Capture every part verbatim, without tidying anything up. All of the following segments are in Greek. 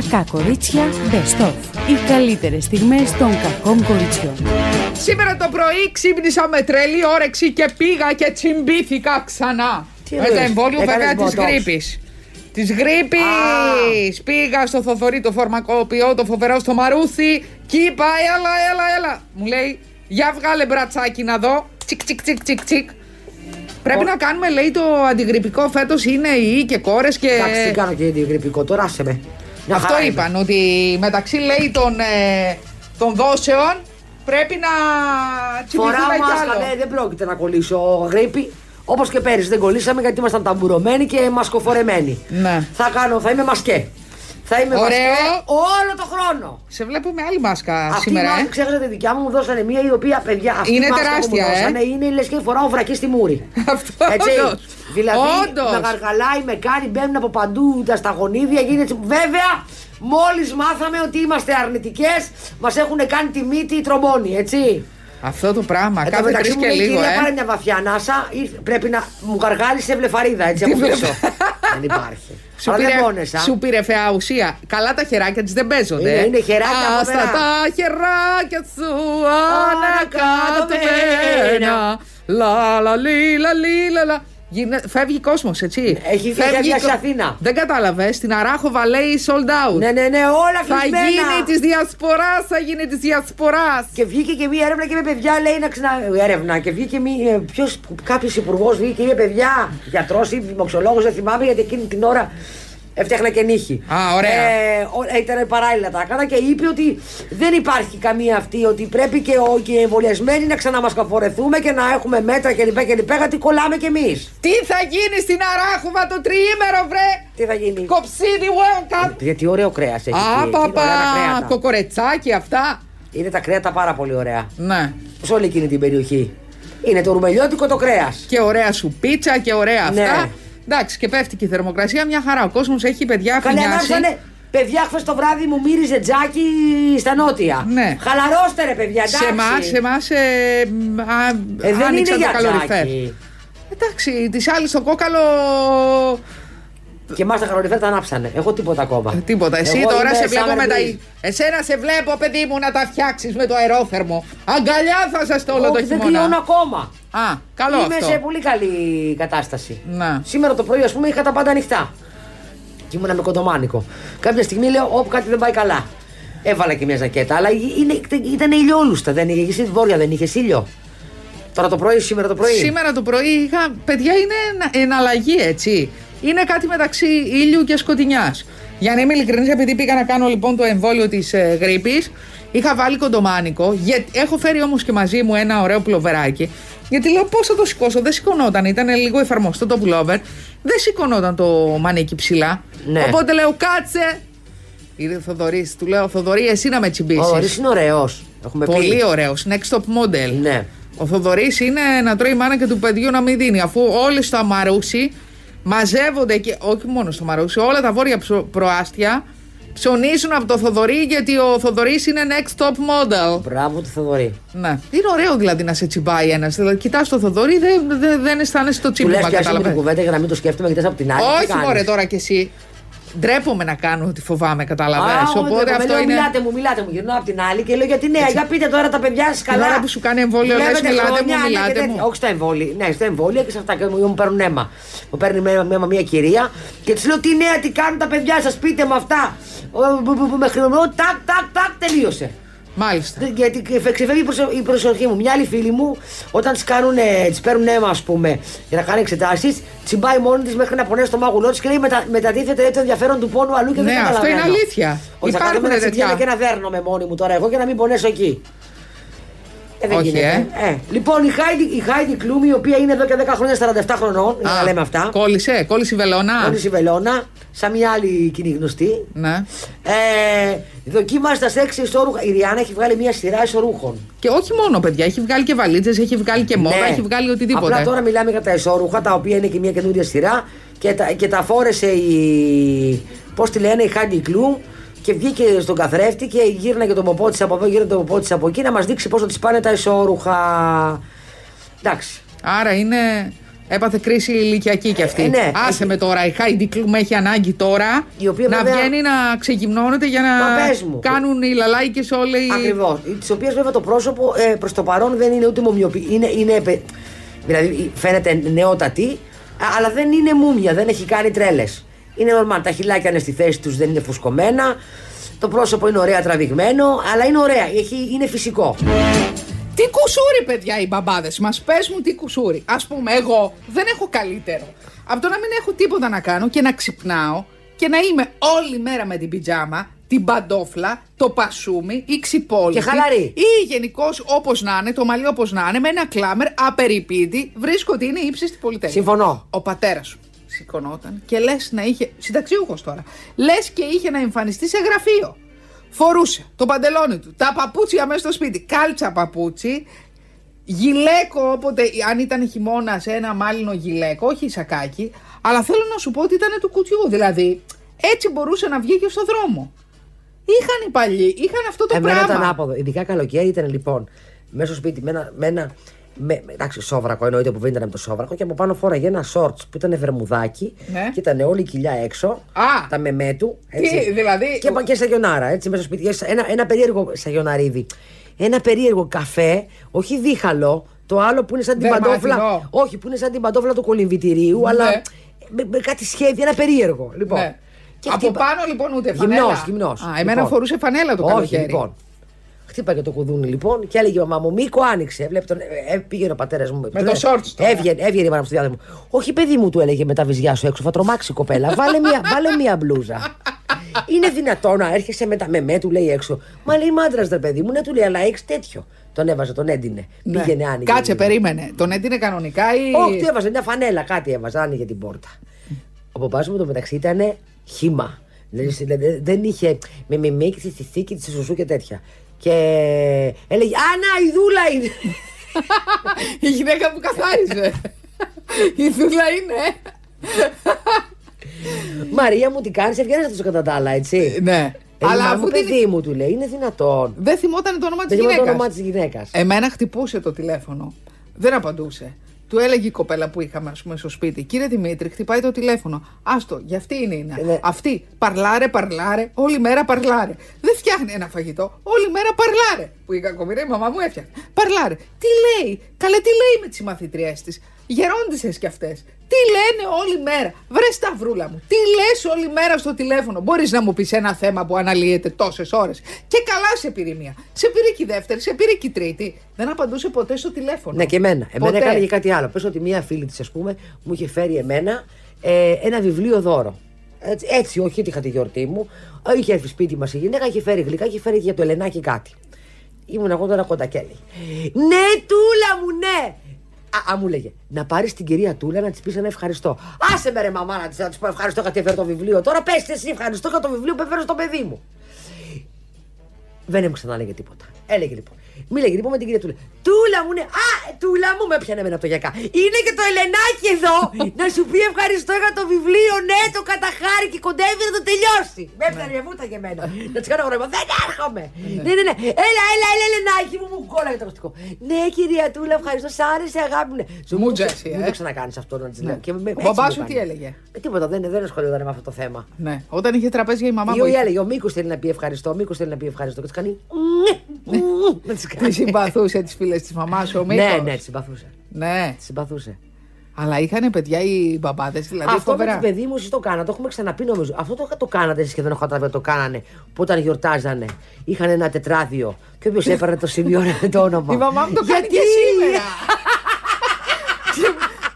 Κακά κορίτσια, best of. Οι καλύτερες στιγμές των κακών κοριτσιών. Σήμερα το πρωί ξύπνησα με τρελή όρεξη και πήγα και τσιμπήθηκα ξανά. Τι με το εμβόλιο βέβαια της γρίπης. Της γρίπης! Πήγα στο Θοδωρή, το φαρμακοποιό, το φοβερό, στο Μαρούθι. Κι είπα, έλα, έλα, έλα. Μου λέει, για βγάλε μπρατσάκι να δω. Τσικ, τσικ, τσικ, τσικ, τσικ. Πρέπει να κάνουμε, λέει, το αντιγρυπικό φέτος, είναι οι και κόρες και. Εντάξει, δεν κάνω και αντιγρυπικό, τώρα άσε με. Αυτό είπαν, είμαι. Ότι μεταξύ, λέει, των, ε, των δόσεων πρέπει να τσιμπηθούμε κι άλλο. Φοράω μάσκα, δεν πρόκειται να κολλήσω γρήπη. Όπως και πέρυσι δεν κολλήσαμε γιατί ήμασταν ταμπουρωμένοι και μασκοφορεμένοι. Ναι. Θα κάνω, θα είμαι μασκέ. Θα είμαι μασκέ όλο το χρόνο. Σε βλέπω με άλλη μάσκα αυτή σήμερα. Αυτή η μάσκα, ξέρετε, δικιά μου μου δώσανε μία η οποία, παιδιά, αυτή είναι τεράστια. Που μου δώσανε, ε? Είναι λες και φοράω βρακή στη μούρη. Αυτό. Έτσι, δηλαδή όντως. Με γαργαλάει, με κάνει, μπαίνουν από παντού τα στα γονίδια, γίνεται. Βέβαια, μόλις μάθαμε ότι είμαστε αρνητικές, μας έχουν κάνει τη μύτη οι τρομπόνοι, έτσι. Αυτό το πράγμα, ε, κάθε τρεις και λίγο, η κυρία, ε. Πάρε μια βαθιά ανάσα, πρέπει να μου γαργάλισε βλεφαρίδα, έτσι από πίσω. Δεν υπάρχει. Σου πήρε, σου πήρε φαιά ουσία. Καλά τα χεράκια της δεν παίζονται. Είναι, είναι χεράκια από πέρα. Άστα τα χεράκια σου ανακατωμένα. Λα λα λι λα λι λα λα. Φεύγει κόσμος, έτσι. Έχει φεύγει κο... Αθήνα. Δεν κατάλαβες. Στην Αράχοβα λέει sold out. Ναι, ναι, ναι, όλα κλεισμένα. Θα γίνει της διασποράς, θα γίνει της διασποράς. Και βγήκε και μία έρευνα και με παιδιά λέει να ξανά. Έρευνα. Και βγήκε μία. Ποιος, κάποιος υπουργός βγήκε και είπε παιδιά. Γιατρός ή δημοξολόγος, δεν θυμάμαι γιατί εκείνη την ώρα. Έφτιαχνα και νύχη. Α, ωραία. Ε, ήταν παράλληλα τα έκανα και είπε ότι δεν υπάρχει καμία αυτή, ότι πρέπει και, ο, και οι εμβολιασμένοι να ξαναμασκαφορεθούμε και να έχουμε μέτρα κλπ. κλπ. Γιατί κολλάμε κι εμείς. Τι θα γίνει στην Αράχουβα το τριήμερο, βρε! Τι θα γίνει. Κοψίδι, welcome! Γιατί ωραίο κρέας έχει. Α, παπα, κοκορετσάκι αυτά. Είναι τα κρέατα πάρα πολύ ωραία. Ναι. Σε όλη εκείνη την περιοχή. Είναι το ρουμελιώτικο το κρέας. Και ωραία σου πίτσα και ωραία αυτά. Ναι. Εντάξει, και πέφτει και η θερμοκρασία, μια χαρά. Ο κόσμος έχει παιδιά φινιάσει. Καλά, παιδιά, χθες το βράδυ μου μύριζε τζάκι στα νότια. Ναι. Χαλαρώστε, ρε παιδιά, εντάξει. Σε εμάς, σε εμάς, ε, ε, δεν άνοιξαν τα καλοριφέρ. Εντάξει, τις άλλες το κόκαλο. Και εμάς τα καλοριφέρ τα ανάψανε. Εγώ τίποτα ακόμα. Τίποτα. Εσύ εγώ τώρα σε βλέπω με τα. Εσένα σε βλέπω, παιδί μου, να τα φτιάξεις με το αερόθερμο. Αγκαλιά θα σας το όλο. Όχι, το χειμώνα. Δεν κλειώνω ακόμα. Α, καλό. Είμαι αυτό. Σε πολύ καλή κατάσταση. Να. Σήμερα το πρωί, ας πούμε, είχα τα πάντα ανοιχτά. Και ήμουνα με κοντομάνικο. Κάποια στιγμή λέω: Ωπ, κάτι δεν πάει καλά. Έβαλα και μια ζακέτα, αλλά ήταν ηλιόλουστα. Δεν είχε εσύ βόρεια, δεν είχε ήλιο. Τώρα το πρωί, σήμερα το πρωί. Σήμερα το πρωί είχα. Παιδιά, είναι εναλλαγή, έτσι. Είναι κάτι μεταξύ ήλιου και σκοτεινιάς. Για να είμαι ειλικρινής, επειδή πήγα να κάνω λοιπόν το εμβόλιο της ε, γρίπης, είχα βάλει κοντομάνικο. Για... Έχω φέρει όμως και μαζί μου ένα ωραίο πουλοβεράκι. Γιατί λέω πώς θα το σηκώσω, δεν σηκωνόταν, ήταν λίγο εφαρμοστό το pullover, δεν σηκωνόταν το μανίκι ψηλά. Ναι. Οπότε λέω κάτσε. Ήρθε ο Θοδωρής, του λέω Θοδωρή, εσύ να με τσιμπήσεις. Ο Θοδωρής είναι ωραίος. Πολύ ωραίος, next top model. Ναι. Ο Θοδωρής είναι να τρώει η μάνα και του παιδιού να μην δίνει, αφού όλοι στο Αμαρούσι μαζεύονται και όχι μόνο στο Αμαρούσι, όλα τα βόρεια προάστια. Ψωνίζουν από το Θοδωρή γιατί ο Θοδωρής είναι next top model. Μπράβο του Θοδωρή. Ναι. Είναι ωραίο δηλαδή να σε τσιμπάει ένας. Δηλαδή, κοιτάς το Θοδωρή, δεν δε, δε αισθάνεσαι το τσίπημα. Του λες πιάσε με την κουβέντα για να μην το σκέφτομαι, κοιτάς από την άλλη. Όχι μωρέ τώρα κι εσύ. Ντρέπομαι να κάνω ότι φοβάμαι, καταλαβαίνεις. Οπότε αυτό λέω, είναι. Μιλάτε μου, μιλάτε μου. Γυρνάω από την άλλη και λέω γιατί ναι, έτσι. Για πείτε τώρα τα παιδιά σας καλά. Την ώρα που σου κάνει εμβόλιο, λες μιλάτε μου, μιλάτε μου. Όχι στα εμβόλια, ναι, στα εμβόλια και σε αυτά. Και μου παίρνουν αίμα. Μου παίρνει μια κυρία και της λέω τι νέα, τι κάνουν τα παιδιά σας, πείτε μου αυτά. Με χρονό, τάκ, τάκ, τάκ, τελείωσε. Μάλιστα. Γιατί ξεφεύγει η προσοχή μου. Μια άλλη φίλη μου, όταν τις παίρνουν αίμα, ας πούμε, για να κάνει εξετάσεις, τσιμπάει μόνη της μέχρι να πονέσει το μάγουλό της και λέει μετα, μετατίθεται το ενδιαφέρον του πόνου αλλού και ναι, δεν καταλαβαίνω. Ναι, αυτό είναι αλήθεια. Ότι θα κάνουμε να τσιμπιέμαι και να δέρνομαι μόνη μου τώρα εγώ και να μην πονέσω εκεί. Ε, δεν okay, γίνεται. Ε. Ε. Λοιπόν, η Χάιντι Κλουμ, η οποία είναι εδώ και δέκα χρόνια, σαράντα επτά χρονών, για να λέμε αυτά. Κόλλησε, κόλλησε η βελόνα. Κόλλησε η βελόνα, σαν μια άλλη κοινή γνωστή. Ναι. Ε, δοκίμασε τα σεξ ισορρούχα. Η Ριάννα έχει βγάλει μια σειρά ισορρούχων. Και όχι μόνο, παιδιά, έχει βγάλει και βαλίτσες, έχει βγάλει και μόδα, ναι. Έχει βγάλει οτιδήποτε. Απλά τώρα μιλάμε για τα ισορρούχα, τα οποία είναι και μια καινούργια σειρά και τα, και τα φόρεσε η. Πώς τη λένε, η Χάιντι Κλουμ. Και βγήκε στον καθρέφτη και γύρναγε τον ποπό της από εδώ, γύρναγε τον ποπό της από εκεί να μας δείξει πόσο της πάνε τα ισόρουχα. Εντάξει. Άρα είναι Έπαθε κρίση ηλικιακή κι αυτή. Ε, ναι. Άσε έχει... με τώρα. Η Heidi Klum έχει ανάγκη τώρα η οποία να βέβαια... βγαίνει να ξεγυμνώνεται για να Μα, κάνουν οι λαλάικες όλοι. Ακριβώς. Τη οποία βέβαια το πρόσωπο ε, προς το παρόν δεν είναι ούτε μομιοποιημένη. Είναι, είναι, δηλαδή φαίνεται νεότατη, αλλά δεν είναι μούμια, δεν έχει κάνει τρέλες. Είναι normal. Τα χυλάκια είναι στη θέση τους, δεν είναι φουσκωμένα. Το πρόσωπο είναι ωραία τραβηγμένο, αλλά είναι ωραία. Έχει, είναι φυσικό. Τι κουσούρι, παιδιά, οι μπαμπάδες μας. Πες μου, τι κουσούρι. Ας πούμε, εγώ δεν έχω καλύτερο από το να μην έχω τίποτα να κάνω και να ξυπνάω και να είμαι όλη μέρα με την πιτζάμα, την παντόφλα, το πασούμι ή ξυπόλυτη. Και χαλαρή. Ή γενικώς όπως να είναι, το μαλλί όπως να είναι, με ένα κλάμερ απεριπίτη. Βρίσκω ότι είναι ύψιστη πολυτέλεια. Συμφωνώ. Ο πατέρας σου σηκωνόταν και λες να είχε. Συνταξιούχος τώρα. Λες και είχε να εμφανιστεί σε γραφείο. Φορούσε το παντελόνι του, τα παπούτσια μέσα στο σπίτι, κάλτσα παπούτσι, γυλαίκο όποτε, αν ήταν χειμώνα, ένα μάλινο γυλαίκο, όχι σακάκι, αλλά θέλω να σου πω ότι ήταν του κουτιού, δηλαδή έτσι μπορούσε να βγει και στον δρόμο. Είχαν οι παλιοί, είχαν αυτό το Εμένα πράγμα. Εμένα ήταν άποδο, ειδικά καλοκαίρι ήταν λοιπόν, μέσα στο σπίτι, με ένα, με ένα με, εντάξει, σόβρακο, εννοείται που βίνταν με το σόβρακο και από πάνω φόραγε ένα σόρτς που ήταν βερμουδάκι ναι. και ήταν όλη η κοιλιά έξω. Α, τα μεμέ του. Έτσι, τι, δηλαδή. Και, και σαγιονάρα, έτσι μέσα στο σπίτι. Ένα, ένα περίεργο σαγιοναρίδι. Ένα περίεργο καφέ, όχι δίχαλο. Το άλλο που είναι σαν την παντόφλα. Όχι, που είναι σαν την παντόφλα του κολυμβητηρίου, ναι. αλλά με, με κάτι σχέδιο, ένα περίεργο. Λοιπόν. Ναι. Και από χτύπα... πάνω λοιπόν ούτε φανέλα. Γυμνός, γυμνός. Α, εμένα λοιπόν. Φορούσε φανέλα το καλοκαίρι. Όχι, λοιπόν. Χτύπα και το κουδούνι λοιπόν και έλεγε η μαμά μου: Μίκο, άνοιξε. Βλέπει τον... ε, πήγαινε ο πατέρα μου. Με το σόρτ. Έβγαινε, έβγαινε η μάνα μου στο διάδρομο. Όχι, παιδί μου, του έλεγε με τα βυζιά σου έξω. Θα τρομάξει η κοπέλα. Βάλε μία, βάλε μία μπλούζα. Είναι δυνατό να έρχεσαι με τα μεμέ, του λέει έξω. Μα λέει μάντρα, ρε παιδί μου, ναι, του λέει, αλλά έχει τέτοιο. Τον έβαζε, τον έντυνε. Ναι. Πήγαινε, άνοιγε. Κάτσε, περίμενε. Τον έντυνε κανονικά ή. Όχι, του έβαζε μια φανέλα, κάτι έβαζε, άνοιγε την πόρτα. Ο παπάς μου το μεταξύ ήταν χύμα. Δηλαδή δεν είχε με μιμίκηση στη θήκη τη σουσού και τέτοια. Και έλεγε «Άννα, η δούλα είναι!» Η γυναίκα που καθάριζε. Η δούλα είναι. Μαρία μου, τι κάνεις, ευκαιρία να το κατατάλα, έτσι. Ναι. Ε, αλλά αφού παιδί την... μου του λέει, είναι δυνατόν. Δεν θυμόταν το όνομα της γυναίκας. Το όνομα της γυναίκας. Εμένα χτυπούσε το τηλέφωνο. Δεν απαντούσε. Του έλεγε η κοπέλα που είχαμε, ας πούμε, στο σπίτι: Κύριε Δημήτρη, χτυπάει το τηλέφωνο. Άστο, για αυτή είναι η να. Ναι. Αυτή παρλάρε, παρλάρε, όλη μέρα παρλάρε. Δεν φτιάχνει ένα φαγητό, όλη μέρα παρλάρε. Που η κακομοιρή η μαμά μου έφτιαχνε. Παρλάρε. Τι λέει, καλέ, τι λέει με τις μαθητριές της. Γερόντισες κι αυτές. Τι λένε όλη μέρα. Βρε σταυρούλα μου, τι λες όλη μέρα στο τηλέφωνο. Μπορείς να μου πεις ένα θέμα που αναλύεται τόσες ώρες. Και καλά σε πήρε μία. Σε πήρε και η δεύτερη, σε πήρε και η τρίτη. Δεν απαντούσε ποτέ στο τηλέφωνο. Ναι, και εμένα. Ποτέ. Εμένα έκανε και κάτι άλλο. Πες ότι μία φίλη της, ας πούμε, μου είχε φέρει εμένα ε, ένα βιβλίο δώρο. Έτσι, έτσι, όχι ότι είχα τη γιορτή μου. Είχε έρθει σπίτι μας η γυναίκα, είχε φέρει γλυκά, είχε φέρει για το Ελενάκι κάτι. Ήμουν εγώ τώρα κοντακέλη. Ναι, τούλα μου, ναι! Α, α, μου λέγε, να πάρεις την κυρία Τούλα να της πεις ένα ευχαριστώ. Άσε με ρε μαμά να της, να της πω ευχαριστώ γιατί έφερε το βιβλίο. Τώρα πες εσύ ευχαριστώ για το βιβλίο που έφερε στο παιδί μου. Δεν μου ξανά έλεγε τίποτα. Έλεγε λοιπόν. Μίλαγε λοιπόν με την κυρία Τούλα. Τούλα μου, ναι, α, Τούλα μου, με πιάνε εμένα από το γιακά. Είναι και το Ελενάκι εδώ να σου πει ευχαριστώ για το βιβλίο. Ναι, το καταχάρη και κοντεύει να το τελειώσει. Με έπαιρνε μια βούτα για μένα. Να της κάνω γράμμα. Δεν έρχομαι. Ναι, ναι, ναι. Έλα, έλα, έλα, Ελενάκι μου, μου κόλλαγε το ακουστικό. Ναι, κυρία Τούλα, ευχαριστώ. Σ' άρεσε, αγάπη μου. Μου τζέσαι. Δεν το ξανακάνει αυτό να τη λέω. Ο μπαμπά σου τι έλεγε. Τίποτα, δεν ασχολιόταν με αυτό το θέμα. Όταν είχε τραπέζια η μαμά μου. Ο Μίκος θέλει να πει ευχαριστώ. Ο Μίκος θέλει να πει ευχαριστώ. Και τη κάνει. Τη συμπαθούσε τις φίλες της μαμάς ο Μίκος. Ναι, ναι, τη συμπαθούσε. Ναι. Τη συμπαθούσε. Αλλά είχαν παιδιά οι μπαμπάδες, δηλαδή. Αυτό φοβερά. Με το παιδί μου εσείς το κάνατε, το έχουμε ξαναπεί νομίζω. Αυτό το, το κάνατε εσείς και δεν έχω καταλάβει το κάνανε. Που όταν γιορτάζανε, είχαν ένα τετράδιο και όποιος έπαιρνε το σημείο το όνομα. Η μαμά μου το κάνει και σήμερα.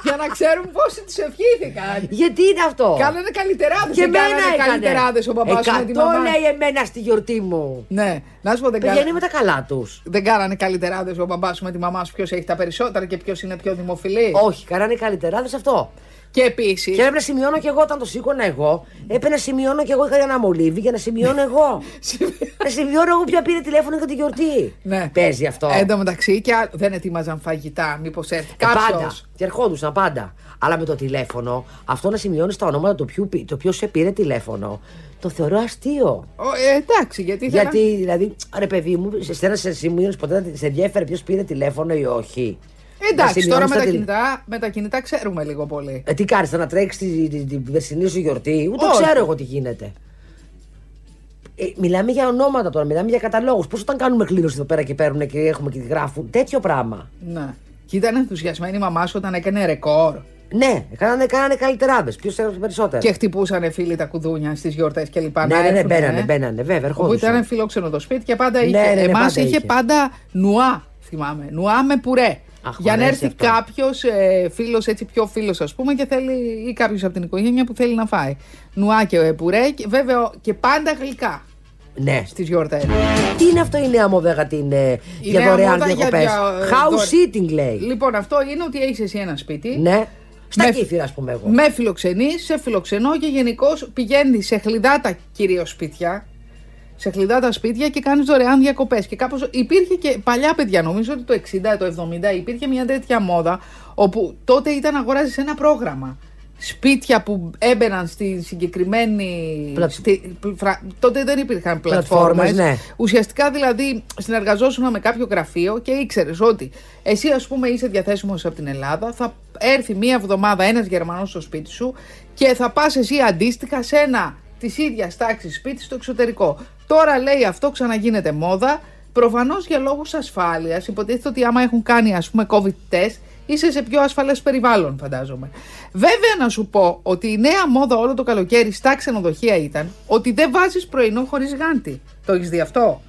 Για να ξέρουν πόσοι τους ευχήθηκαν. Γιατί είναι αυτό. Κάνανε καλυτεράδες. Και εμένα έκανε καλυτεράδες ο παπάς μου με τη μαμά. Αυτό λέει εμένα στη γιορτή μου. Ναι, να σου πω δεν κάνανε. Πηγαίνει με τα καλά τους. Δεν κάνανε καλυτεράδες ο παπάς σου με τη μαμά σου. Ποιος έχει τα περισσότερα και ποιος είναι πιο δημοφιλή. Όχι, κάνανε καλυτεράδες αυτό. Και επίσης. Και έπρεπε σημειώνω κι εγώ όταν το σήκωνα εγώ. Έπρεπε σημειώνω κι εγώ. Είχα ένα μολύβι για να σημειώνω εγώ. Να σημειώνω εγώ ποια πήρε τηλέφωνο για τη γιορτή. Ναι. Παίζει αυτό. Εν τω μεταξύ και δεν ετοίμαζαν φαγητά. Μήπως έρθει κάποιος. Πάντα. Και ερχόντουσαν πάντα. Αλλά με το τηλέφωνο, αυτό να σημειώνει τα ονόματα του ποιου, το ποιο σε πήρε τηλέφωνο. Το θεωρώ αστείο. Ε, εντάξει, γιατί. Γιατί ήθελα... δηλαδή, ρε παιδί μου, σε σένα σε σημείωνε ποτέ να σε ενδιαφέρει ποιο πήρε τηλέφωνο ή όχι. Εντάξει, τώρα με τα, κινητά, με τα κινητά ξέρουμε λίγο πολύ. Ε, τι κάνεις, θα να τρέξεις την περσινή σου γιορτή, ούτε Όχι. ξέρω εγώ τι γίνεται. Ε, μιλάμε για ονόματα τώρα, μιλάμε για καταλόγους. Πώς όταν κάνουμε κλήρωση εδώ πέρα και παίρνουν και έχουμε και γράφουν, τέτοιο πράγμα. Ναι. Και ήταν ενθουσιασμένη η μαμά σου όταν έκανε ρεκόρ. Ναι, κάνανε, κάνανε καλύτεράδες. Ποιος έκανε περισσότερο. Και χτυπούσανε φίλοι τα κουδούνια στις γιορτές και λοιπά. Ναι, ναι, ναι, μπαίνανε, μπαίνανε, βέβαια. Ερχόντουσαν. Όπου ήταν φιλόξενο το σπίτι και πάντα είχε. Ναι, ναι, ναι, εμάς πάντα είχε, είχε πάντα νουά, θυμάμαι. Νουά με πουρέ. Αχ, για να έρθει κάποιος ε, φίλος, έτσι πιο φίλος ας πούμε, και θέλει, ή κάποιος από την οικογένεια που θέλει να φάει. Νουά και πουρέ, και, βέβαια και πάντα γλυκά. Ναι. Στις γιορτές. Τι είναι αυτό η νέα μόδα για την δωρεάν διακοπές. House eating λέει. Λοιπόν, αυτό είναι ότι έχεις εσύ ένα σπίτι. Ναι. Στα Κύθυρα, ας πούμε εγώ. Με φιλοξενείς, σε φιλοξενώ και γενικώς πηγαίνεις σε χλιδάτα κυρίως σπίτια. Σε χλιδάτα σπίτια και κάνεις δωρεάν διακοπές. Και κάπως υπήρχε και παλιά παιδιά, νομίζω ότι το εξήντα, το εβδομήντα, υπήρχε μια τέτοια μόδα όπου τότε ήταν αγοράζεις ένα πρόγραμμα. Σπίτια που έμπαιναν στη συγκεκριμένη. Πλα... Στη... Φρα... Τότε δεν υπήρχαν πλατφόρμες. Ναι. Ουσιαστικά δηλαδή συνεργαζόσουν με κάποιο γραφείο και ήξερες ότι εσύ, ας πούμε, είσαι διαθέσιμος από την Ελλάδα. Θα έρθει μία εβδομάδα ένας Γερμανός στο σπίτι σου και θα πας εσύ αντίστοιχα σε ένα της ίδιας τάξης σπίτι στο εξωτερικό. Τώρα λέει αυτό ξαναγίνεται μόδα. Προφανώς για λόγους ασφάλειας. Υποτίθεται ότι άμα έχουν κάνει, ας πούμε, COVID test. Είσαι σε πιο ασφαλές περιβάλλον, φαντάζομαι. Βέβαια, να σου πω ότι η νέα μόδα όλο το καλοκαίρι στα ξενοδοχεία ήταν ότι δεν βάζεις πρωινό χωρίς γάντι. Το έχεις δει αυτό.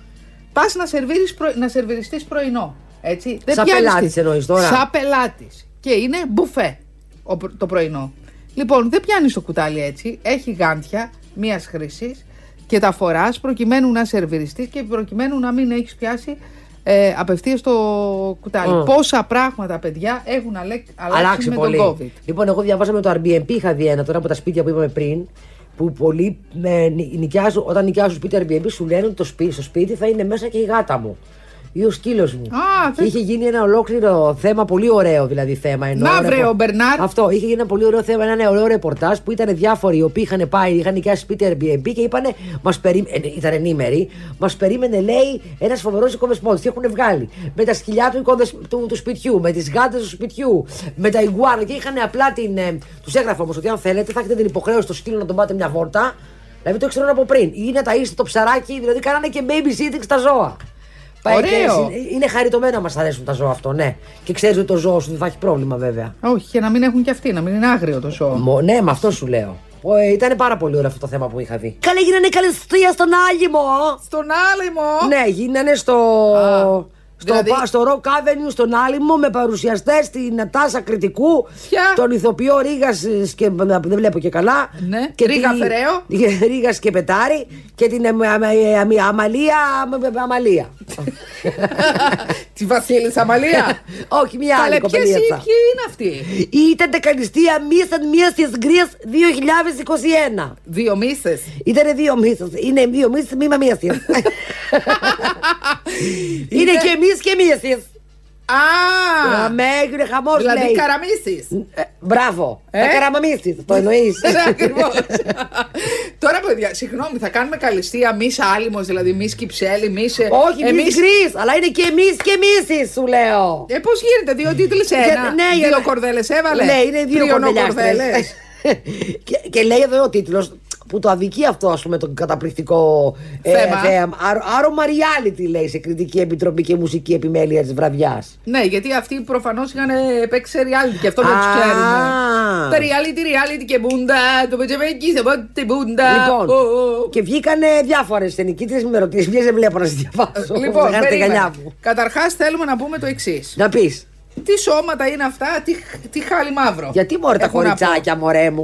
Πας να, πρωι... να σερβιριστείς πρωινό. Έτσι. Σαν πελάτης εννοείς τώρα. Σαν πελάτης. Και είναι μπουφέ το πρωινό. Λοιπόν, δεν πιάνεις το κουτάλι έτσι. Έχει γάντια μίας χρήσης και τα φοράς προκειμένου να σερβιριστείς και προκειμένου να μην έχεις πιάσει. Ε, απευθείας στο κουτάλι. Mm. Πόσα πράγματα, παιδιά, έχουν αλέκ, αλλάξει, αλλάξει με πολύ. Τον COVID. Λοιπόν, εγώ διαβάζα με το Airbnb, είχα δει ένα τώρα από τα σπίτια που είπαμε πριν, που πολλοί με, νοικιάζουν, όταν νοικιάζουν σπίτι Airbnb, σου λένε ότι το σπίτι, στο σπίτι θα είναι μέσα και η γάτα μου ή ο σκύλος μου. Ah, και είχε γίνει ένα ολόκληρο θέμα, πολύ ωραίο δηλαδή θέμα. Μαύρε ο Μπερνάρ. Αυτό, είχε γίνει ένα πολύ ωραίο θέμα, ένα ωραίο ρεπορτάζ που ήταν διάφοροι οι οποίοι είχαν πάει, είχαν νοικιάσει σπίτι Airbnb και είπανε, μας περί... ε, ήταν ενήμεροι, μας περίμενε λέει ένας φοβερός οικοδεσπότης. Τι έχουν βγάλει με τα σκυλιά του, οικοδεσ... του, του σπιτιού, με τις γάτες του σπιτιού, με τα iguana και είχαν απλά την. Ε, τους έγραφα όμως ότι αν θέλετε θα έχετε την υποχρέωση στο σκύλο να τον πάτε μια βόρτα. Δηλαδή το ξέρουν από πριν. Ή να ταΐσετε το ψαράκι, δηλαδή κάνανε και babysitting στα ζώα. Ωραίο. Είναι χαριτωμένα να μας αρέσουν τα ζώα αυτό, ναι. Και ξέρεις ότι το ζώο σου δεν θα έχει πρόβλημα, βέβαια. Όχι, και να μην έχουν και αυτοί, να μην είναι άγριο το ζώο. Μο, ναι, με αυτό σου λέω. Ήταν πάρα πολύ ωραίο αυτό το θέμα που είχα δει. Καλέ, γίνανε καλεστία στον Άλυμο. Στον Άλυμο! Ναι, γίνανε στο. Α. Στο, δηλαδή... στο Rock Avenue, στον Άλυμο, με παρουσιαστές την Νατάσα Κρητικού, yeah. τον ηθοποιό Ρήγας και. Δεν βλέπω και καλά. Ναι. Και Ρήγα τη... Φεραίο. Ρήγας και Πετάρη. Και την Αμαλία. Αμαλία. Τη Βασίλισσα Αμαλία. Όχι, μια άλλη κοπέλα. Ποιοι είναι αυτοί. Ήταν τα καλυστία μίσαν μία τη Γκρία δύο χιλιάδες είκοσι ένα. Δύο μίσες. Ήτανε δύο μίσες. Είναι δύο μίσες, μήμα μία. Είναι και εμείς και εμείς εσείς. Α, με έγινε χαμός. Δηλαδή καραμίσεις. Μπράβο, τα καραμαμίσεις, το εννοείς. Ακριβώς. Τώρα παιδιά, συγγνώμη, θα κάνουμε καλυστία μης Άλυμος, δηλαδή μης Κυψέλη, μης. Όχι, μης Γκρις, αλλά είναι και εμείς και εμείς σου λέω. Ε, πώς γίνεται, δύο τίτλοι σε ένα, δύο κορδέλες έβαλε. Ναι, είναι δύο κορδέλες. Και λέει εδώ ο τίτλος. Που το αδικεί αυτό, ας πούμε, το καταπληκτικό θέμα. Άρωμα reality, λέει, σε κριτική επιτροπή και μουσική επιμέλεια της βραδιάς. Ναι, γιατί αυτοί προφανώς είχαν παίξει σε reality και αυτό δεν τους ξέρουν. Τα reality, reality και μπούντα, το πετσεβέκι, σε πότε μπούντα. Λοιπόν, και βγήκανε διάφορες ταινικήτριες, με ρωτήσεις, ποιες δεν βλέπω να σας διαβάσω. Λοιπόν, καταρχάς θέλουμε να πούμε το εξής. Να πεις. Τι σώματα είναι αυτά, τι χάλι μαύρο. Γιατί μωρέ τα κοριτσάκια, μωρέ μου.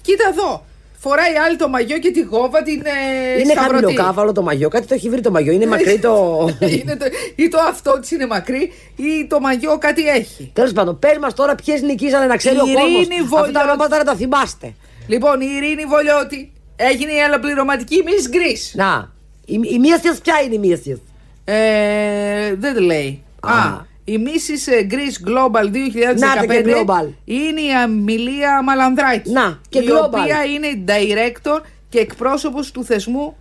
Κοίτα εδώ. Φοράει άλλη το μαγιό και τη γόβα την ε, είναι χαμηλοκάβαλο το μαγιό, κάτι το έχει βρει το μαγιό, είναι μακρύ το... είναι το... Ή το αυτό της είναι μακρύ ή το μαγιό κάτι έχει. Τέλος πάντων, πες μας τώρα ποιες νικήσανε να ξέρει ο κόσμος. Βολιώτη... Αυτά τα ονόματα να τα θυμάστε. Λοιπόν, η Ειρήνη Βολιώτη έγινε η αλλοπληρωματική Miss Greece. Να, η, η μία σας ποια είναι η μία σας. Ε, δεν το λέει. Α. Α. Η Missis Greece Global δύο χιλιάδες δεκαπέντε global. Είναι η Αμιλία Μαλανδράκη. Να, και η global. Οποία είναι director και εκπρόσωπος του θεσμού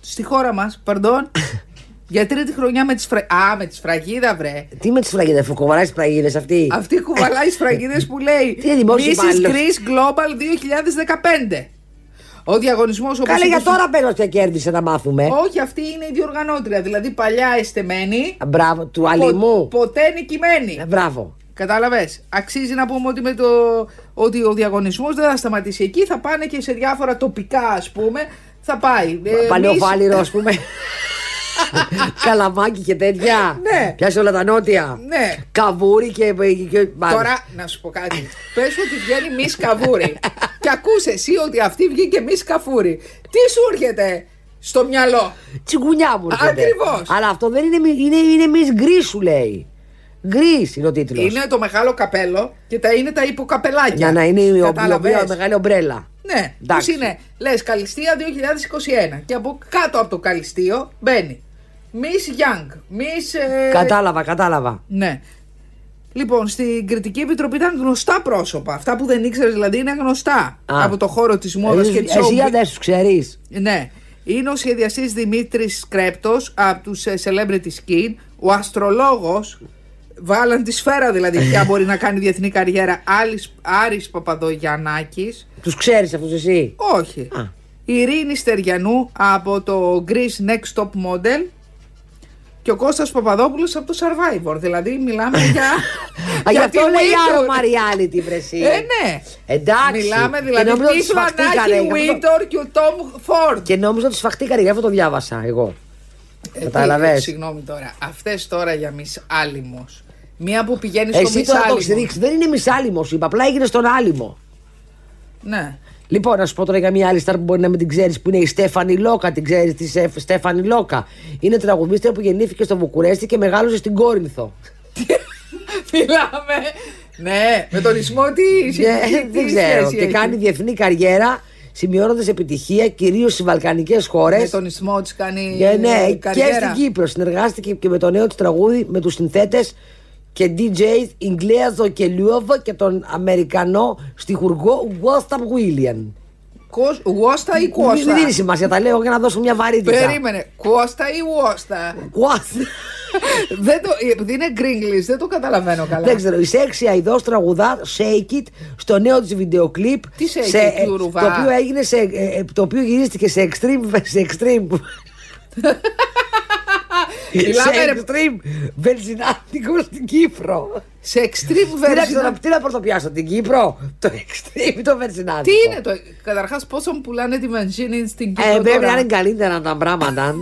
στη χώρα μας, pardon, Για τρίτη χρονιά με τη σφραγίδα. Α, με τη σφραγίδα, βρε. Τι με τη σφραγίδα, αφού κουβαλάει σφραγίδες αυτή. Αυτή κουβαλάει σφραγίδες που λέει Missis Greece Global δύο χιλιάδες δεκαπέντε. Ο διαγωνισμός. Καλέ, για τώρα μπαίνω και κέρδισε να μάθουμε. Όχι, αυτή είναι η διοργανώτρια. Δηλαδή παλιά εστεμένη. Μπράβο, του αλλημού. Πο, ποτέ νικημένη. Μπράβο. Κατάλαβες. Αξίζει να πούμε ότι, με το, ότι ο διαγωνισμός δεν θα σταματήσει εκεί. Θα πάνε και σε διάφορα τοπικά, ας πούμε. Θα πάει. Ε, Παλαιοβάλιρο, εμείς... ας πούμε. Καλαμάκι και τέτοια. Ναι. Πιάσε όλα τα νότια. Ναι. Καβούρι και. και... Τώρα να σου πω κάτι. Πες ότι βγαίνει Μις Καβούρι. Και ακούς εσύ ότι αυτή βγήκε Μις Καφούρι. Τι σου έρχεται στο μυαλό? Τσιγκουνιά μου έρχεται. Ακριβώς. Αλλά αυτό δεν είναι. Είναι, είναι Μις Γκρι, σου λέει. Γκρι είναι ο τίτλος. Είναι το μεγάλο καπέλο και τα είναι τα υποκαπελάκια. Για να είναι η μεγάλη ομπρέλα. Ναι. Τους είναι, λες, Καλυστία δύο χιλιάδες είκοσι ένα. Και από κάτω από το Καλυστίο μπαίνει Miss Young, Miss... Ε... Κατάλαβα, κατάλαβα. Ναι. Λοιπόν, στην κριτική επιτροπή ήταν γνωστά πρόσωπα. Αυτά που δεν ήξερες δηλαδή είναι γνωστά. Α. Από το χώρο της μόδας και της όπλης. Εσύ δεν τους ξέρεις. Ναι. Είναι ο σχεδιαστής Δημήτρης Σκρέπτος από τους Celebrity Skin. Ο αστρολόγος, βάλαν τη σφαίρα δηλαδή, ποια μπορεί να κάνει διεθνή καριέρα, Άρης, Άρης Παπαδογιαννάκης. Τους ξέρεις αυτούς εσύ? Όχι. Α. Ειρήνη Στεριανού από το Greece Next Top Model. Και ο Κώστας Παπαδόπουλος από το Survivor. Δηλαδή μιλάμε για. Α, για αυτό λέει άρωμα reality, βρεσί. Ε, ναι. Εντάξει. Μιλάμε δηλαδή για τη Σφαντάκη Βίτορ και ο Τόμ Φόρντ. Και νόμιζα ότι σφαχτήκανε, γι' αυτό το διάβασα εγώ. Ε, Καταλαβαίνω. Συγγνώμη τώρα. Αυτές τώρα για Μις Άλυμος. Μία που πηγαίνει στο Μις Άλυμο. Δεν είναι Μις Άλυμος, είπα. Απλά έγινε στον Άλυμο. Ναι. Λοιπόν, να σου πω τώρα για μια άλλη στάρ που μπορεί να μην την ξέρεις, που είναι η Στέφανη Λόκα. Την ξέρεις, τη Στέφανη Λόκα? Είναι τραγουδίστρια που γεννήθηκε στο Βουκουρέστι και μεγάλωσε στην Κόρινθο. Μιλάμε. Ναι, με τον ισμό τη. Δεν ξέρω. Και κάνει διεθνή καριέρα, σημειώνοντας επιτυχία κυρίως στις βαλκανικές χώρες. Με τον ισμό τη κάνει. Ναι, και στην Κύπρο. Συνεργάστηκε και με το νέο τη τραγούδι με τους συνθέτες και ντι τζέις Ιγκλέαζο και Λιούβο και τον Αμερικανό στιχουργό Γουάστα Βουίλιαν. Γουάστα ή Κώστα? Δεν είναι σημασία, τα λέω για να δώσω μια βαρύτητα. Περίμενε, Κώστα ή Γουάστα? Γουάστα. Επειδή είναι γκρίγκλις δεν το καταλαβαίνω καλά. Δεν ξέρω, η σέξια ειδός τραγουδά Shake It στο νέο της βιντεο κλιπ. Τι Shake It, Γιουρουβά? Το οποίο γυρίστηκε σε extreme. Σε extreme βενζινάτικο στην Κύπρο. Σε extreme βενζινάτικο. Τι να πρωτοπιάσω, την Κύπρο? Το extreme το βενζινάτικο. Τι είναι το. Καταρχάς, πόσο μου πουλάνε τη βενζίνη στην Κύπρο? Ε, βέβαια είναι καλύτερα τα πράγματα.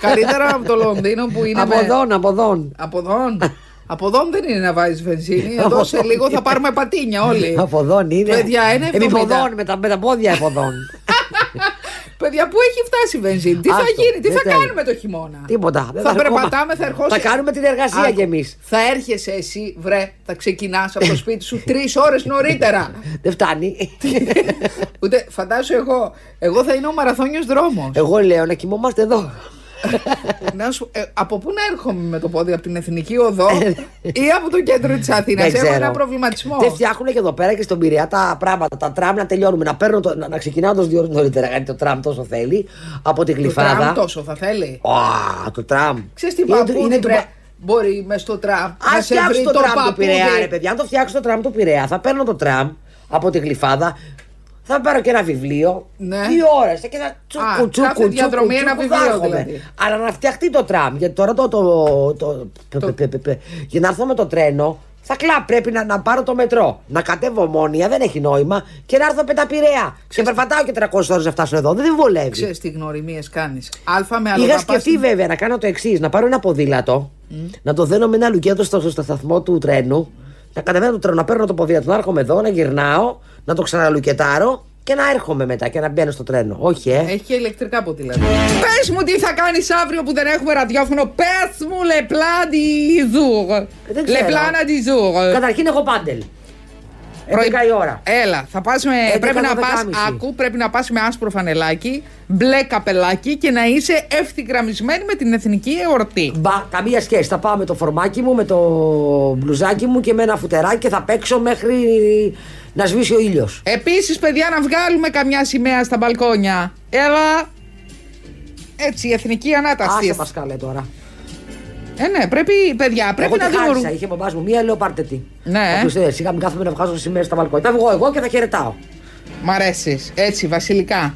Καλύτερα από το Λονδίνο που είναι. Από δόν, από δόν. Από δόν. Από εδώ δεν είναι να βάζεις βενζίνη. Εδώ σε λίγο θα πάρουμε πατίνια όλοι. Από εδώ είναι. Παιδιά, είναι εβδομήντα. Με τα πόδια εποδών. Παιδιά, πού έχει φτάσει η βενζίνη? Τι Άστο, θα γίνει, τι θα τέλει. Κάνουμε το χειμώνα? Τίποτα. Θα, θα περπατάμε, θα ερχόμαστε. Θα κάνουμε την εργασία κι εμείς. Θα έρχεσαι εσύ, βρε, θα ξεκινάς από το σπίτι σου τρεις ώρες νωρίτερα. Δεν φτάνει. Ούτε φαντάσου εγώ. Εγώ θα είναι ο μαραθώνιος δρόμος. Εγώ λέω να κοιμόμαστε εδώ. Να σου, ε, από πού να έρχομαι με το πόδι, από την Εθνική Οδό ή από το κέντρο της Αθήνας? Έχω ένα προβληματισμό. Δεν φτιάχνουν και εδώ πέρα και στον Πειραιά τα πράγματα. Τα τραμ να τελειώνουμε. Να, παίρνω το, να, να ξεκινάω τους δύο ώρες νωρίτερα. Γιατί το τραμ τόσο θέλει. Από την Γλυφάδα. Το τραμ τόσο θα θέλει. Ωα, το τραμ. Ξέρεις τι παππούδι είναι το. Μπορεί μες στο τραμ. Αν φτιάξει το τραμ του Πειραιά, ρε παιδιά, αν το φτιάξει το τραμ του Πειραιά, θα παίρνω το τραμ από την Γλυφάδα. Θα πάρω και ένα βιβλίο, ναι. Δύο ώρες και θα τσουκου, τσουκου, τσουκου, διαδρομή τσουκου, ένα βιβλίο δηλαδή. Αλλά να φτιαχτεί το τραμ, γιατί τώρα το, το, το, το, το... Π, π, π, π, για να έρθω με το τρένο, θα κλά πρέπει να, να πάρω το μετρό, να κατέβω Ομόνια, δεν έχει νόημα και να έρθω πεταπηρέα. Και περπατάω και τριακόσιες ώρες να φτάσω εδώ, δεν βολεύει. Ξέρεις τι γνωριμίες κάνεις. Αλφα με αλφα. Είχα σκεφτεί στην... βέβαια να κάνω το εξής, να πάρω ένα ποδήλατο, mm. να το δένω με ένα λουκέτο στο, στο σταθμό του τρένου. Να κατεβαίνω το τρένο, να παίρνω το ποδήλατο, να έρχομαι εδώ, να γυρνάω, να το ξαναλουκετάρω και να έρχομαι μετά και να μπαίνω στο τρένο. Όχι, ε. Έχει και ηλεκτρικά ποδήλατα. Πες μου τι θα κάνεις αύριο που δεν έχουμε ραδιόφωνο. Πες μου, le plan du jour. Le plan du jour. Καταρχήν έχω πάντελ. Πρωί η ώρα. Έλα, θα πας με. Ε, πρέπει, να πας, άκου, πρέπει να πας με άσπρο φανελάκι, μπλε καπελάκι και να είσαι ευθυγραμμισμένη με την εθνική εορτή. Μπα, καμία σχέση. Θα πάω με το φορμάκι μου, με το μπλουζάκι μου και με ένα φουτεράκι και θα παίξω μέχρι να σβήσει ο ήλιος. Επίσης, παιδιά, να βγάλουμε καμιά σημαία στα μπαλκόνια. Έλα. Έτσι, η εθνική ανάταση. Άσε Πασκάλε τώρα. Ε, ναι, πρέπει, παιδιά, πρέπει εγώ να δημιουργούν. Χάρισα, είχε μπαμπάς μου, μία λέω πάρτε τι. Ναι. Τους, ε, σιγά μην κάθομαι να βγάζω σημαίες στα μπαλκόνια. Θα βγω εγώ και θα χαιρετάω. Μ' αρέσεις, έτσι, βασιλικά.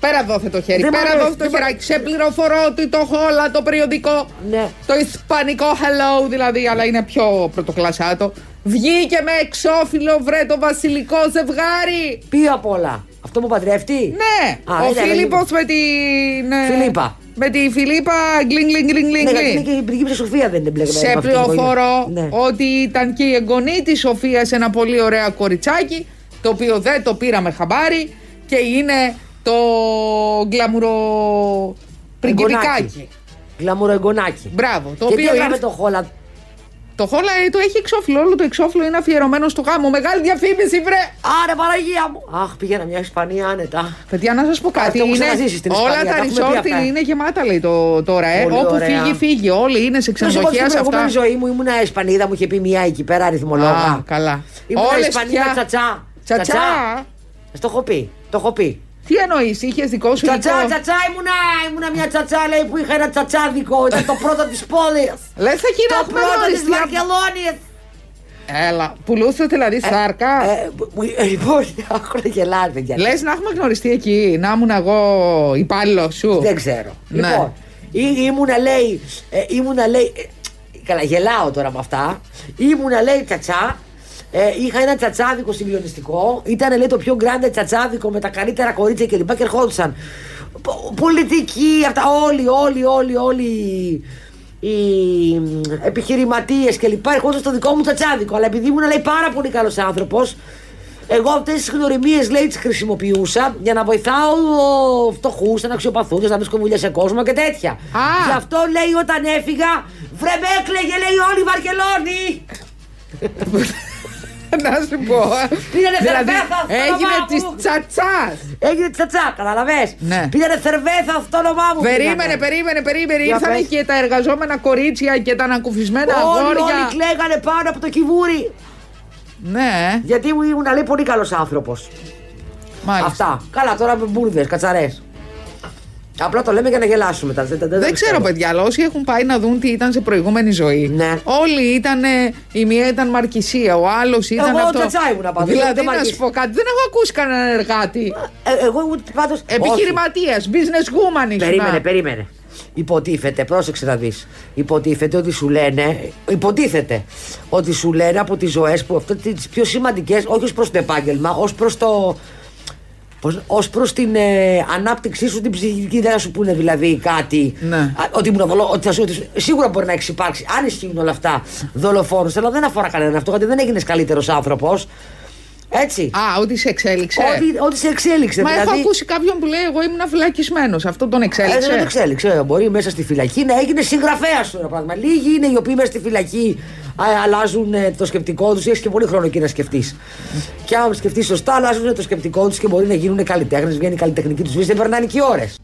Πέρα δόθε το χέρι, δεν πέρα δόθε το χεράκι. Σε πληροφορώ ότι το χόλα, το περιοδικό, ναι. Το ισπανικό hello δηλαδή, αλλά είναι πιο πρωτοκλασσάτο. Βγήκε με εξώφυλλο, βρε το βασιλικό ζευγάρι. Ποιο απ' όλα. Αυτό που παντρεύτηκε. Ναι. Α, ο Φίλιππος με την. Φιλίπα. Με τη Φιλίπα, γκλινγκ, γκλινγκ, γκλινγκ. Ναι, γιατί και η πρίγκιψα Σοφία δεν την μπλέκαμε. Σε πληροφορώ ότι ήταν και η εγγονή τη Σοφία ένα πολύ ωραίο κοριτσάκι, το οποίο δεν το πήραμε χαμπάρι και είναι. Το γκλαμουρο πριγκιπικάκι. Γκλαμουρο εγγονάκι. Μπράβο. Το και οποίο είναι το χόλα. Το χόλα το έχει εξώφυλλο. Όλο το εξώφυλλο είναι αφιερωμένο στο γάμο. Μεγάλη διαφήμιση, βρε! Άρε, Παναγία μου! Αχ, πήγαινα μια Ισπανία άνετα. Παιδιά, να σας πω κάτι. Είναι... Ισπανία, όλα τα ριζόρτ είναι γεμάτα, λέει το, τώρα. Ε. Όπου ωραία. Φύγει, φύγει. Όλοι είναι σε ξενοδοχεία. Στην προηγούμενη ζωή μου ήμουν Ισπανίδα, μου είχε πει μια εκεί πέρα αριθμολόγα. Καλά. Ήμουν Ισπανίδα τσατσά. Τσατσά. Το έχω πει. Το έχω πει. Τι εννοείς, είχες δικό σου τσατσά, υλικό. Τσατσά ήμουνα, ήμουνα μια τσατσά λέει που είχα ένα τσατσάδικο, ήταν το πρώτο της πόλης. Λες εκείνο το πρώτο μελώνεις, της Βαρκελόνης. Έλα, πουλούσε δηλαδή σάρκα. Λοιπόν, έχω γελάδε. Λες να έχουμε γνωριστεί εκεί, να ήμουν εγώ υπάλληλο σου. Δεν ξέρω. Ναι. Λοιπόν, ή, ήμουνα λέει, ε, ήμουνα λέει, ε, καλά γελάω τώρα με αυτά, ήμουνα λέει τσατσά. Ε, είχα ένα τσατσάδικο συγκλονιστικό. Ήταν λέει το πιο γκράντε τσατσάδικο με τα καλύτερα κορίτσια και λοιπά. Και ερχόντουσαν πολιτικοί, αυτά, όλοι, όλοι, όλοι, όλοι οι επιχειρηματίες και λοιπά. Ερχόντουσαν στο δικό μου τσατσάδικο. Αλλά επειδή ήμουν λέει πάρα πολύ καλός άνθρωπος, εγώ αυτές τις γνωριμίες λέει τις χρησιμοποιούσα για να βοηθάω φτωχούς, αναξιοπαθούντες, να μην σκοβουλιά σε κόσμο και τέτοια. Ah. Γι' αυτό λέει όταν έφυγα, βρε με έκλαιγε λέει όλη η Βαρκελόνη. Να σου πω. Πήγανε θερβέθα στο όνομά μου. Έγινε της τσατσάς. Έγινε της τσατσά, καταλαβες. Πήγανε θερβέθα στο όνομά μου. Περίμενε, περίμενε, περίμενε. Ήρθανε και τα εργαζόμενα κορίτσια και τα ανακουφισμένα αγόρια. Όλοι κλαίγανε πάνω από το κυβούρι. Ναι. Γιατί ήμουν λέει πολύ καλός άνθρωπος. Αυτά. Καλά, τώρα με μπουρδες, κατσαρές. Απλά το λέμε για να γελάσουμε. Δεν, δεν, δεν, δεν ξέρω, παιδιά, αλλά όσοι έχουν πάει να δουν τι ήταν σε προηγούμενη ζωή. Ναι. Όλοι ήταν. Η μία ήταν Μαρκησία, ο άλλος ήταν. Εγώ τσατσά ήμουν πάντα. Δηλαδή, να σου πω κάτι, δεν έχω ακούσει κανέναν εργάτη. Ε, εγώ ήμουν πάντως. Επιχειρηματίας, business woman. Περίμενε, να. περίμενε. Υποτίθεται, πρόσεξε να δεις. Υποτίθεται ότι σου λένε. Υποτίθεται ότι σου λένε από τις ζωές που αυτές τις πιο σημαντικές, όχι ως προς το επάγγελμα, ως προς το. Ως προς την ε, ανάπτυξή σου, την ψυχική, δεν θα σου πούνε δηλαδή κάτι. Ναι. Α, ότι ήμουν δολοφόνο. Σίγουρα μπορεί να έχει υπάρξει, αν ισχύουν όλα αυτά, δολοφόνος. Αλλά δεν αφορά κανέναν αυτό, γιατί δεν έγινες καλύτερος άνθρωπος. Έτσι. Α, ότι σε εξέλιξε. Ότι, ότι σε εξέλιξε. Μα δηλαδή... έχω ακούσει κάποιον που λέει: εγώ ήμουν φυλακισμένος. Αυτό τον εξέλιξε. Ε, δεν τον εξέλιξε. Μπορεί μέσα στη φυλακή να έγινε συγγραφέας τώρα πράγμα. Λίγοι είναι οι οποίοι μέσα στη φυλακή α, αλλάζουν ε, το σκεπτικό τους. Έχεις και πολύ χρόνο εκεί να σκεφτείς. Και άμα σκεφτείς σωστά, αλλάζουν το σκεπτικό τους και μπορεί να γίνουν καλλιτέχνες. Βγαίνει η καλλιτεχνική τους βίση, δεν περνάνε και ώρες.